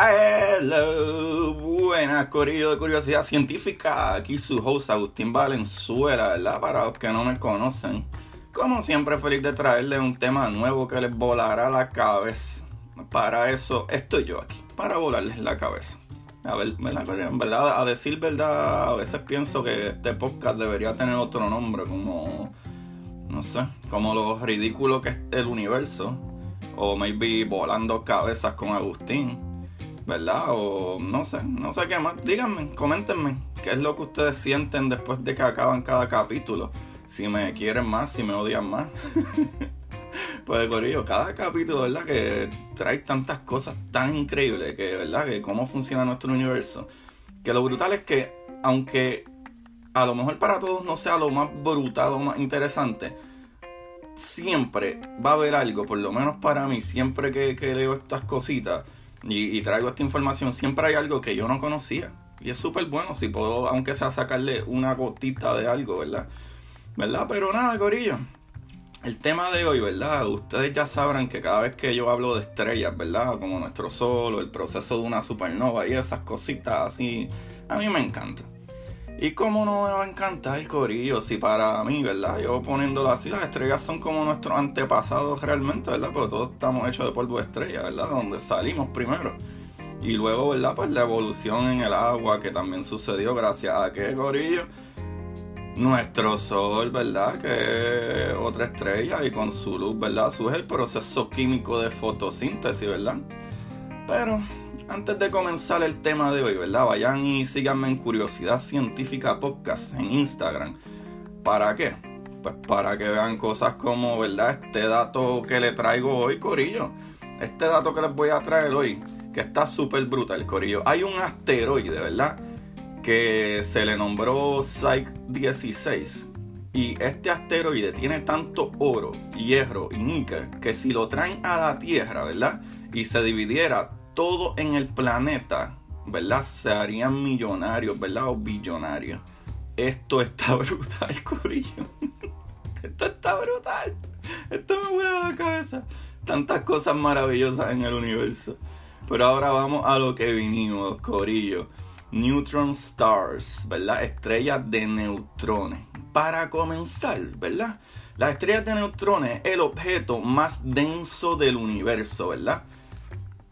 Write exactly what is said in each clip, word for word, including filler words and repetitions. Hello, buenas, corillo de Curiosidad Científica. Aquí su host Agustín Valenzuela, ¿verdad? Para los que no me conocen, como siempre, feliz de traerles un tema nuevo que les volará la cabeza. Para eso estoy yo aquí, para volarles la cabeza. A ver, ¿verdad? En verdad, a decir verdad, a veces pienso que este podcast debería tener otro nombre, como, no sé, como lo ridículo que es el universo, o maybe volando cabezas con Agustín, ¿verdad? O no sé, no sé qué más. Díganme, coméntenme qué es lo que ustedes sienten después de que acaban cada capítulo. Si me quieren más, si me odian más. Pues, corillo, cada capítulo, ¿verdad? Que trae tantas cosas tan increíbles, que, ¿verdad? Que cómo funciona nuestro universo. Que lo brutal es que, aunque a lo mejor para todos no sea lo más brutal o más interesante, siempre va a haber algo, por lo menos para mí, siempre que, que leo estas cositas, Y, y traigo esta información, siempre hay algo que yo no conocía. Y es súper bueno si puedo, aunque sea, sacarle una gotita de algo, ¿verdad? ¿Verdad? Pero nada, corillo, el tema de hoy, ¿verdad? Ustedes ya sabrán que cada vez que yo hablo de estrellas, ¿verdad? Como nuestro sol o el proceso de una supernova y esas cositas así, a mí me encanta. ¿Y cómo no me va a encantar, corillo? Si para mí, ¿verdad? Yo poniéndolo así, las estrellas son como nuestros antepasados realmente, ¿verdad? Porque todos estamos hechos de polvo de estrella, ¿verdad? Donde salimos primero. Y luego, ¿verdad? Pues la evolución en el agua que también sucedió gracias a qué, corillo. Nuestro sol, ¿verdad? Que es otra estrella y con su luz, ¿verdad? Surge el proceso químico de fotosíntesis, ¿verdad? Pero antes de comenzar el tema de hoy, ¿verdad? Vayan y síganme en Curiosidad Científica Podcast en Instagram. ¿Para qué? Pues para que vean cosas como, ¿verdad? Este dato que le traigo hoy, corillo. Este dato que les voy a traer hoy, que está súper brutal, corillo. Hay un asteroide, ¿verdad? Que se le nombró Psyche dieciséis. Y este asteroide tiene tanto oro, hierro y níquel que si lo traen a la Tierra, ¿verdad? Y se dividiera todo en el planeta, ¿verdad? Se harían millonarios, ¿verdad? O billonarios. Esto está brutal, corillo. Esto está brutal. Esto me vuela la cabeza. Tantas cosas maravillosas en el universo. Pero ahora vamos a lo que vinimos, corillo. Neutron stars, ¿verdad? Estrellas de neutrones. Para comenzar, ¿verdad? Las estrellas de neutrones es el objeto más denso del universo, ¿verdad?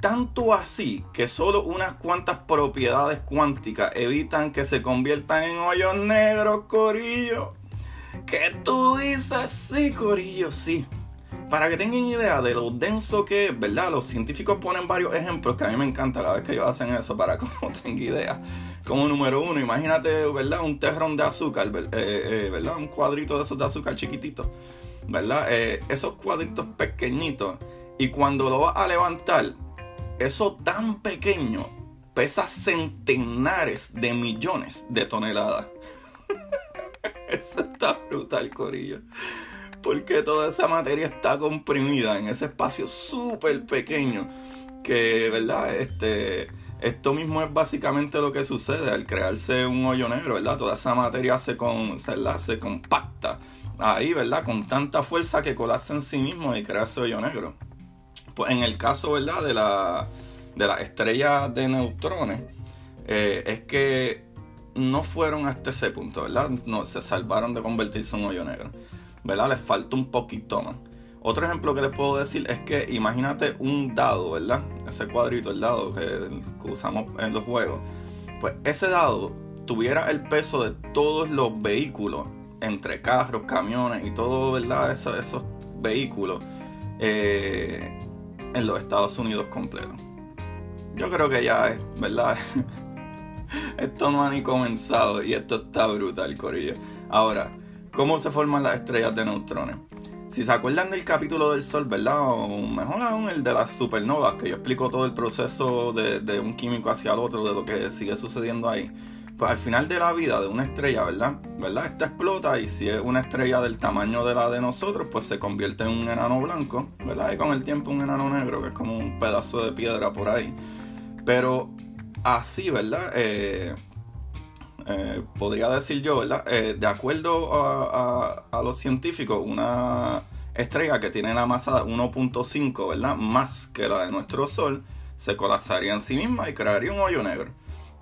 Tanto así que solo unas cuantas propiedades cuánticas evitan que se conviertan en hoyos negros, corillo. ¿Qué tú dices? Sí, corillo, sí. Para que tengan idea de lo denso que es, ¿verdad? Los científicos ponen varios ejemplos que a mí me encanta cada vez que ellos hacen eso para que no tengan idea. Como número uno, imagínate, ¿verdad? Un terrón de azúcar, ¿verdad? Un cuadrito de esos de azúcar chiquititos, ¿verdad? Eh, esos cuadritos pequeñitos. Y cuando lo vas a levantar, eso tan pequeño pesa centenares de millones de toneladas. Eso está brutal, corillo. Porque toda esa materia está comprimida en ese espacio súper pequeño. Que, ¿verdad? Este, esto mismo es básicamente lo que sucede al crearse un hoyo negro, ¿verdad? Toda esa materia se, con, se, se compacta ahí, ¿verdad? Con tanta fuerza que colapsa en sí mismo y crea ese hoyo negro. Pues en el caso, ¿verdad? De la de las estrellas de neutrones, eh, es que no fueron hasta ese punto, ¿verdad? No, se salvaron de convertirse en un hoyo negro, ¿verdad? Les falta un poquito más. Otro ejemplo que les puedo decir es que imagínate un dado, ¿verdad? Ese cuadrito, el dado que, que usamos en los juegos. Pues ese dado tuviera el peso de todos los vehículos, entre carros, camiones y todo, ¿verdad? Eso, esos vehículos. Eh... en los Estados Unidos completos. Yo creo que ya es, ¿verdad? Esto no ha ni comenzado y esto está brutal, corillo. Ahora, ¿cómo se forman las estrellas de neutrones? Si se acuerdan del capítulo del Sol, ¿verdad? O mejor aún el de las supernovas, que yo explico todo el proceso de, de un químico hacia el otro, de lo que sigue sucediendo ahí. Pues al final de la vida de una estrella, ¿verdad? ¿Verdad? Esta explota y si es una estrella del tamaño de la de nosotros, pues se convierte en un enano blanco, ¿verdad? Y con el tiempo un enano negro, que es como un pedazo de piedra por ahí. Pero así, ¿verdad? Eh, eh, podría decir yo, ¿verdad? Eh, de acuerdo a, a, a los científicos, una estrella que tiene la masa de uno punto cinco, ¿verdad? Más que la de nuestro Sol, se colapsaría en sí misma y crearía un hoyo negro.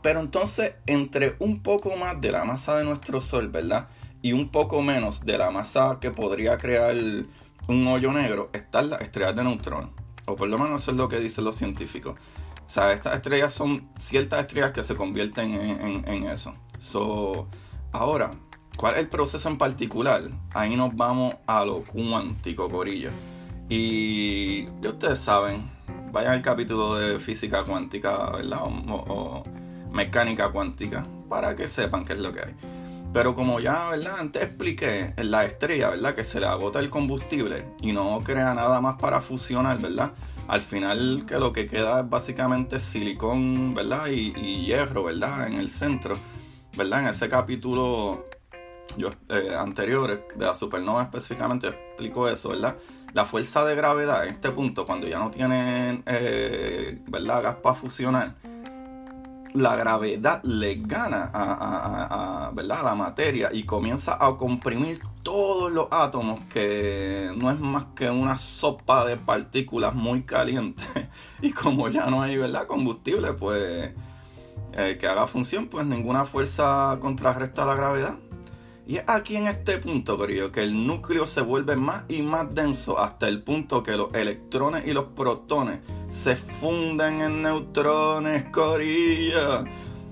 Pero entonces, entre un poco más de la masa de nuestro Sol, ¿verdad?, y un poco menos de la masa que podría crear un hoyo negro, están las estrellas de neutrones. O por lo menos eso es lo que dicen los científicos. O sea, estas estrellas son ciertas estrellas que se convierten en, en, en eso. So, ahora, ¿cuál es el proceso en particular? Ahí nos vamos a lo cuántico, corillo. Y ya ustedes saben, vayan al capítulo de física cuántica, ¿verdad? O, o, o mecánica cuántica, para que sepan qué es lo que hay. Pero como ya, ¿verdad?, antes expliqué, la estrella, ¿verdad?, que se le agota el combustible y no crea nada más para fusionar, ¿verdad?, al final que lo que queda es básicamente silicón, ¿verdad?, y, y hierro, ¿verdad?, en el centro, ¿verdad? En ese capítulo yo, eh, anterior de la supernova específicamente explico eso, ¿verdad? La fuerza de gravedad en este punto, cuando ya no tienen, eh, ¿verdad?, gas para fusionar, la gravedad le gana a, a, a, a, ¿verdad?, a la materia y comienza a comprimir todos los átomos, que no es más que una sopa de partículas muy caliente. Y como ya no hay, ¿verdad?, combustible, pues eh, que haga función, pues ninguna fuerza contrarresta la gravedad. Y es aquí en este punto, querido, que el núcleo se vuelve más y más denso hasta el punto que los electrones y los protones se funden en neutrones, corillo.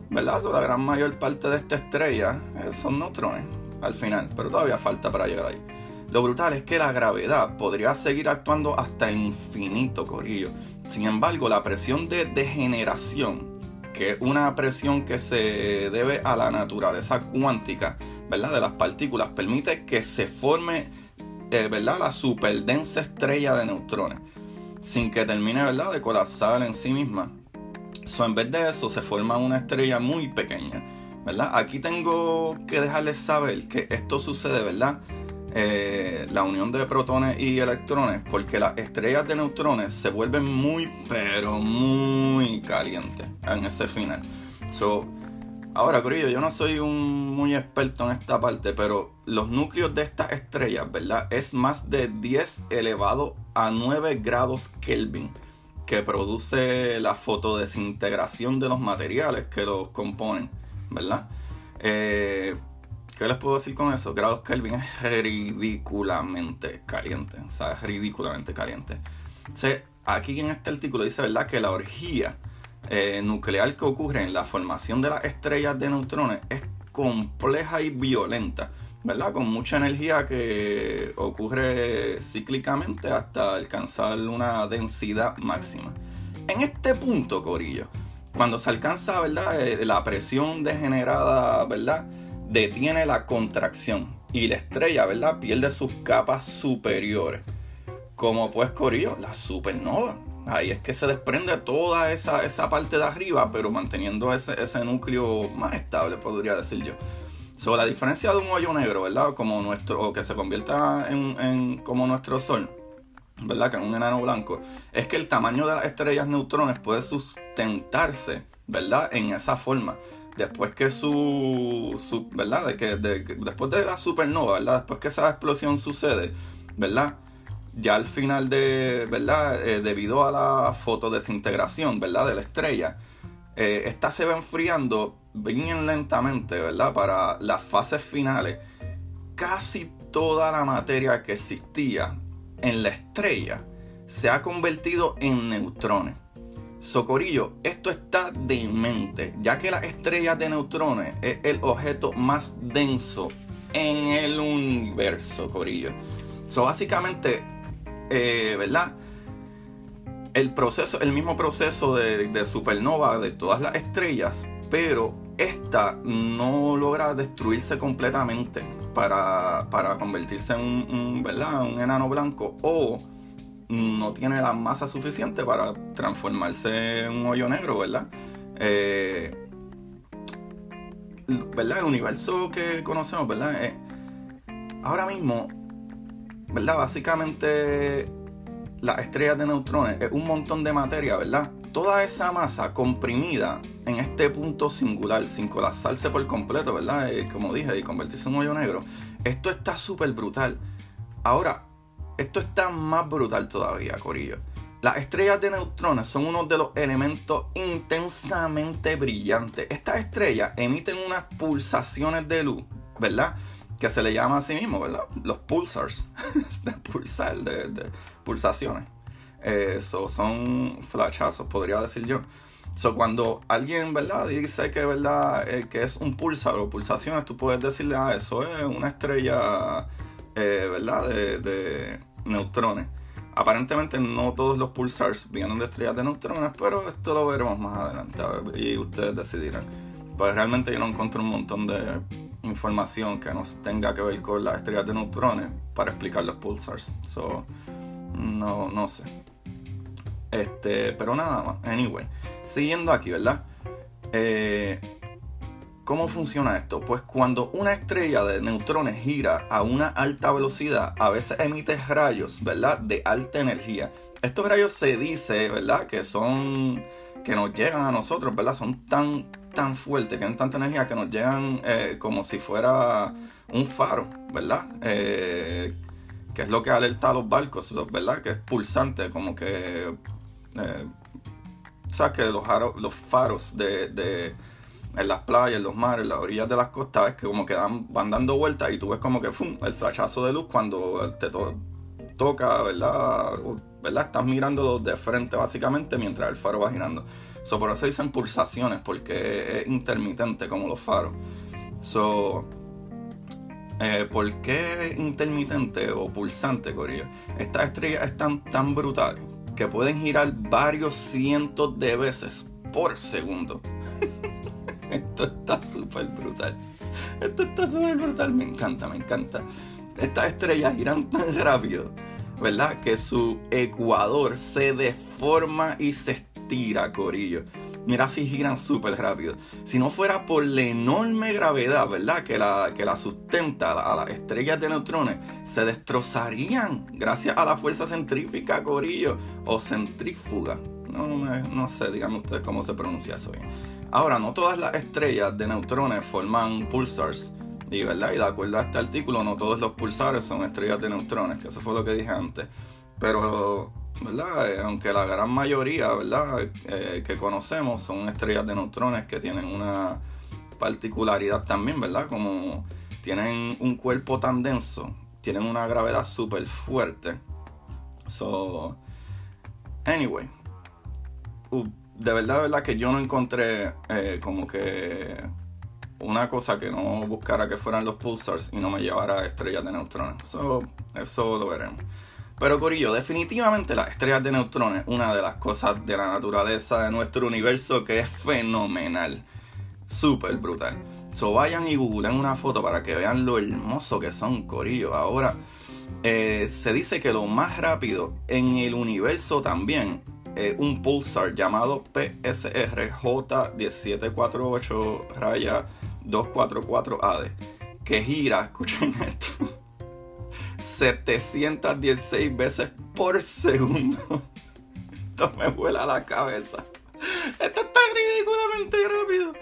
¿Verdad? So, la gran mayor parte de esta estrella son neutrones al final, pero todavía falta para llegar ahí. Lo brutal es que la gravedad podría seguir actuando hasta el infinito, corillo. Sin embargo, la presión de degeneración, que es una presión que se debe a la naturaleza cuántica, ¿verdad?, de las partículas, permite que se forme, eh, ¿verdad?, la superdensa estrella de neutrones, sin que termine, ¿verdad?, de colapsar en sí misma. So, en vez de eso, se forma una estrella muy pequeña, ¿verdad? Aquí tengo que dejarles saber que esto sucede, ¿verdad?, eh, la unión de protones y electrones, porque las estrellas de neutrones se vuelven muy, pero muy calientes en ese final. So, ahora, corillo, yo no soy un muy experto en esta parte, pero los núcleos de estas estrellas, ¿verdad?, es más de diez elevado a nueve grados Kelvin, que produce la fotodesintegración de los materiales que los componen, ¿verdad? Eh, ¿Qué les puedo decir con eso? Grados Kelvin es ridículamente caliente, o sea, es ridículamente caliente. O sea, aquí en este artículo dice, ¿verdad?, que la orgía Eh, nuclear que ocurre en la formación de las estrellas de neutrones es compleja y violenta, ¿verdad?, con mucha energía que ocurre cíclicamente hasta alcanzar una densidad máxima. En este punto, corillo, cuando se alcanza, ¿verdad?, eh, la presión degenerada, ¿verdad?, detiene la contracción y la estrella, ¿verdad?, pierde sus capas superiores. Como pues, corillo, la supernova. Ahí es que se desprende toda esa, esa parte de arriba, pero manteniendo ese, ese núcleo más estable, podría decir yo. So, la diferencia de un hoyo negro, ¿verdad?, como nuestro, o que se convierta en, en como nuestro Sol, ¿verdad?, que es un enano blanco, es que el tamaño de las estrellas neutrones puede sustentarse, ¿verdad?, en esa forma. Después que su, su ¿verdad?, de que, de, después de la supernova, ¿verdad?, después que esa explosión sucede, ¿verdad?, ya al final de, ¿verdad?, eh, debido a la fotodesintegración, ¿verdad?, de la estrella, eh, esta se va enfriando bien lentamente, ¿verdad?, para las fases finales. Casi toda la materia que existía en la estrella se ha convertido en neutrones. Socorillo, esto está demente, ya que las estrellas de neutrones es el objeto más denso en el universo, corillo. So, básicamente, Eh, ¿verdad?, el proceso, el mismo proceso de, de supernova de todas las estrellas, pero esta no logra destruirse completamente para, para convertirse en un, un, ¿verdad?, un enano blanco, o no tiene la masa suficiente para transformarse en un hoyo negro, ¿verdad? Eh, ¿verdad? El universo que conocemos, ¿verdad?, Eh, ahora mismo, ¿verdad?, básicamente las estrellas de neutrones es un montón de materia, ¿verdad?, toda esa masa comprimida en este punto singular, sin colapsarse por completo, ¿verdad?, eh, como dije, y convertirse en un hoyo negro. Esto está súper brutal. Ahora, esto está más brutal todavía, corillo. Las estrellas de neutrones son uno de los elementos intensamente brillantes. Estas estrellas emiten unas pulsaciones de luz, ¿verdad? Que se le llama a sí mismo, ¿verdad? Los pulsars. de pulsar, de, de pulsaciones. Eso, eh, son flashazos, podría decir yo. So, cuando alguien, ¿verdad?, dice que, ¿verdad?, eh, que es un pulsar o pulsaciones, tú puedes decirle, ah, eso es una estrella, eh, ¿verdad?, de, de neutrones. Aparentemente no todos los pulsars vienen de estrellas de neutrones, pero esto lo veremos más adelante, a ver, y ustedes decidirán. Pues realmente yo no encuentro un montón de información que no tenga que ver con las estrellas de neutrones para explicar los pulsars. So, no, no sé. Este, pero nada más. Anyway, siguiendo aquí, ¿verdad? Eh, ¿Cómo funciona esto? Pues cuando una estrella de neutrones gira a una alta velocidad, a veces emite rayos, ¿verdad?, de alta energía. Estos rayos se dice, ¿verdad?, que son, que nos llegan a nosotros, ¿verdad? Son tan, tan fuertes, tienen tanta energía que nos llegan eh, como si fuera un faro, ¿verdad? Eh, que es lo que alerta a los barcos, ¿verdad? Que es pulsante, como que... Eh, o sea, que los, aro, los faros de, de, en las playas, en los mares, en las orillas de las costas, es que como que dan, van dando vueltas y tú ves como que ¡fum!, el flashazo de luz cuando te to- toca, ¿verdad? ¿verdad? Estás mirando de frente básicamente mientras el faro va girando. So, por eso dicen pulsaciones, porque es intermitente como los faros. So... Eh, ¿Por qué intermitente o pulsante, Corillo? Estas estrellas están tan brutales que pueden girar varios cientos de veces por segundo. Esto está súper brutal. Esto está súper brutal. Me encanta, me encanta. Estas estrellas giran tan rápido, ¿verdad?, que su ecuador se deforma y se estira, Corillo. Mira si giran súper rápido. Si no fuera por la enorme gravedad, ¿verdad?, que la, que la sustenta a las estrellas de neutrones, se destrozarían gracias a la fuerza centrífuga, Corillo, o centrífuga. No, no, no sé, díganme ustedes cómo se pronuncia eso bien. Ahora, no todas las estrellas de neutrones forman pulsars. Y, ¿verdad?, y de acuerdo a este artículo, no todos los pulsares son estrellas de neutrones, que eso fue lo que dije antes. Pero... ¿verdad? Eh, aunque la gran mayoría, ¿verdad?, eh, que conocemos son estrellas de neutrones que tienen una particularidad también, ¿verdad?, como tienen un cuerpo tan denso, tienen una gravedad súper fuerte. So, anyway, uh, de verdad, verdad que yo no encontré eh, como que una cosa que no buscara que fueran los pulsars y no me llevara a estrellas de neutrones. So, eso lo veremos. Pero, Corillo, definitivamente las estrellas de neutrones, una de las cosas de la naturaleza de nuestro universo que es fenomenal, súper brutal. So, vayan y googlen una foto para que vean lo hermoso que son, Corillo. Ahora, eh, se dice que lo más rápido en el universo también es eh, un pulsar llamado P S R J diecisiete cuarenta y ocho dos cuarenta y cuatro A D, que gira, escuchen esto, setecientas dieciséis veces por segundo. Esto me vuela la cabeza. Esto está ridículamente rápido.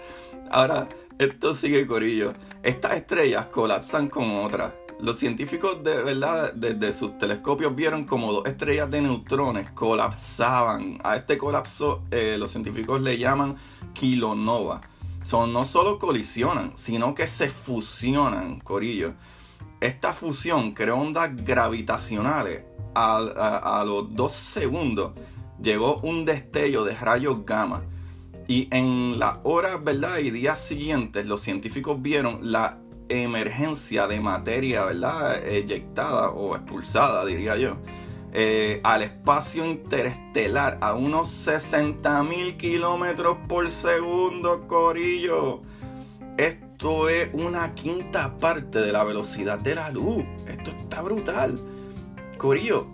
Ahora, esto sigue, Corillo. Estas estrellas colapsan con otras. Los científicos, de verdad, desde sus telescopios vieron como dos estrellas de neutrones colapsaban. A este colapso eh, los científicos le llaman kilonova. Son, no solo colisionan, sino que se fusionan, Corillo. Esta fusión creó ondas gravitacionales. A, a, a los dos segundos llegó un destello de rayos gamma. Y en las horas, ¿verdad?, y días siguientes, los científicos vieron la emergencia de materia, ¿verdad?, eyectada o expulsada, diría yo, eh, al espacio interestelar a unos sesenta mil kilómetros por segundo, Corillo. Esto Esto es una quinta parte de la velocidad de la luz. Esto está brutal. Corillo,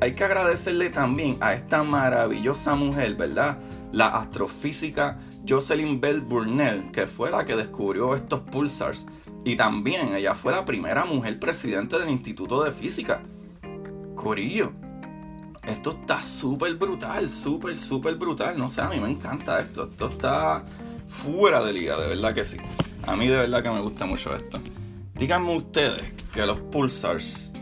hay que agradecerle también a esta maravillosa mujer, ¿verdad?, la astrofísica Jocelyn Bell Burnell, que fue la que descubrió estos pulsars. Y también ella fue la primera mujer presidente del Instituto de Física. Corillo, esto está súper brutal, súper, súper brutal. No sé, a mí me encanta esto. Esto está fuera de liga, de verdad que sí. A mí de verdad que me gusta mucho esto. Díganme ustedes que los pulsars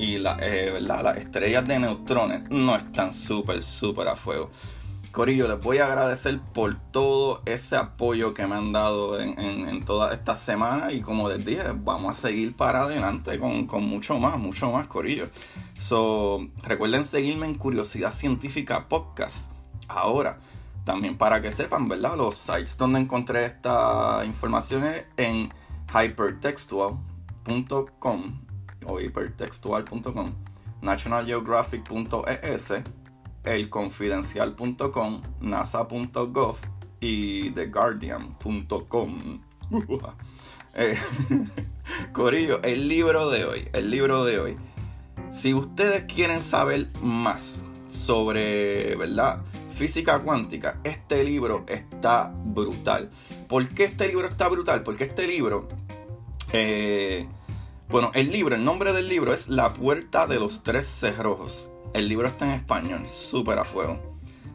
y la, eh, las estrellas de neutrones no están súper, súper a fuego. Corillo, les voy a agradecer por todo ese apoyo que me han dado en, en, en toda esta semana. Y como les dije, vamos a seguir para adelante con, con mucho más, mucho más, corillo. So, recuerden seguirme en Curiosidad Científica Podcast. Ahora, también para que sepan, ¿verdad? Los sites donde encontré esta información es en hypertextual punto com o hipertextual punto com, national geographic punto e s, el confidencial punto com, nasa punto gov y the guardian punto com. eh, Corillo, el libro de hoy, el libro de hoy. Si ustedes quieren saber más sobre, ¿verdad?, física cuántica, este libro está brutal. ¿Por qué este libro está brutal? Porque este libro, eh, bueno, el libro, el nombre del libro es La puerta de los tres cerrojos. El libro está en español, súper a fuego,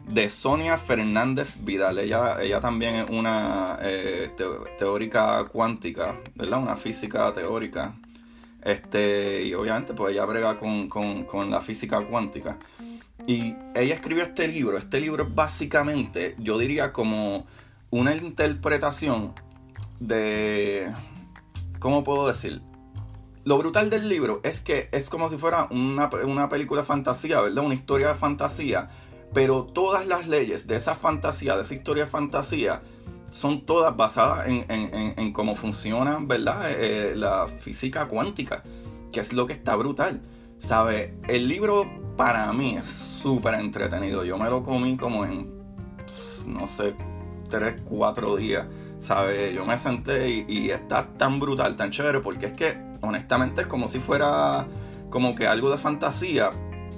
de Sonia Fernández Vidal. Ella, ella también es una eh, teórica cuántica, ¿verdad? Una física teórica. Este, y obviamente, pues ella brega con, con, con la física cuántica. Y ella escribió este libro. Este libro es básicamente, yo diría, como una interpretación de... ¿Cómo puedo decir? Lo brutal del libro es que es como si fuera una, una película de fantasía, ¿verdad? Una historia de fantasía. Pero todas las leyes de esa fantasía, de esa historia de fantasía, son todas basadas en, en, en, en cómo funciona, ¿verdad?, Eh, la física cuántica, que es lo que está brutal, ¿sabes? El libro para mí es súper entretenido. Yo me lo comí como en, no sé, tres, cuatro días, ¿sabes? Yo me senté y, y está tan brutal, tan chévere, porque es que honestamente es como si fuera como que algo de fantasía,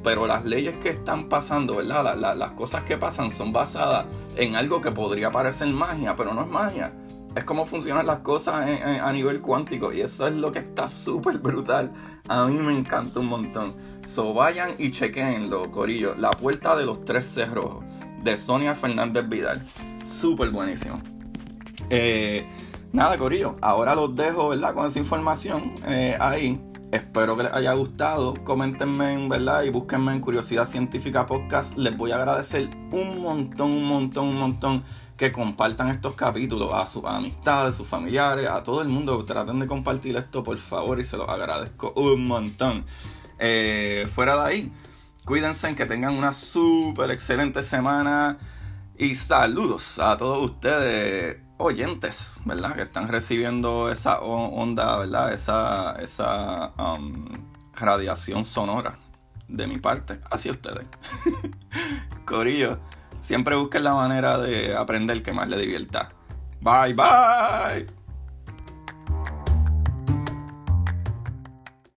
pero las leyes que están pasando, ¿verdad? La, la, las cosas que pasan son basadas en algo que podría parecer magia, pero no es magia. Es como funcionan las cosas en, en, a nivel cuántico, y eso es lo que está súper brutal. A mí me encanta un montón. So, vayan y chequenlo, corillo. La puerta de los tres cerrojos, de Sonia Fernández Vidal. Súper buenísimo. Eh... Nada, corillo, ahora los dejo, ¿verdad?, con esa información eh, ahí. Espero que les haya gustado. Coméntenme, ¿verdad?, y búsquenme en Curiosidad Científica Podcast. Les voy a agradecer un montón, un montón, un montón que compartan estos capítulos a sus amistades, sus familiares, a todo el mundo. Traten de compartir esto, por favor, y se los agradezco un montón. Eh, fuera de ahí, cuídense, que tengan una súper excelente semana. Y saludos a todos ustedes, oyentes, ¿verdad?, que están recibiendo esa onda, ¿verdad?, esa, esa um, radiación sonora de mi parte hacia ustedes. Corillo, siempre busquen la manera de aprender que más les divierta. Bye, bye.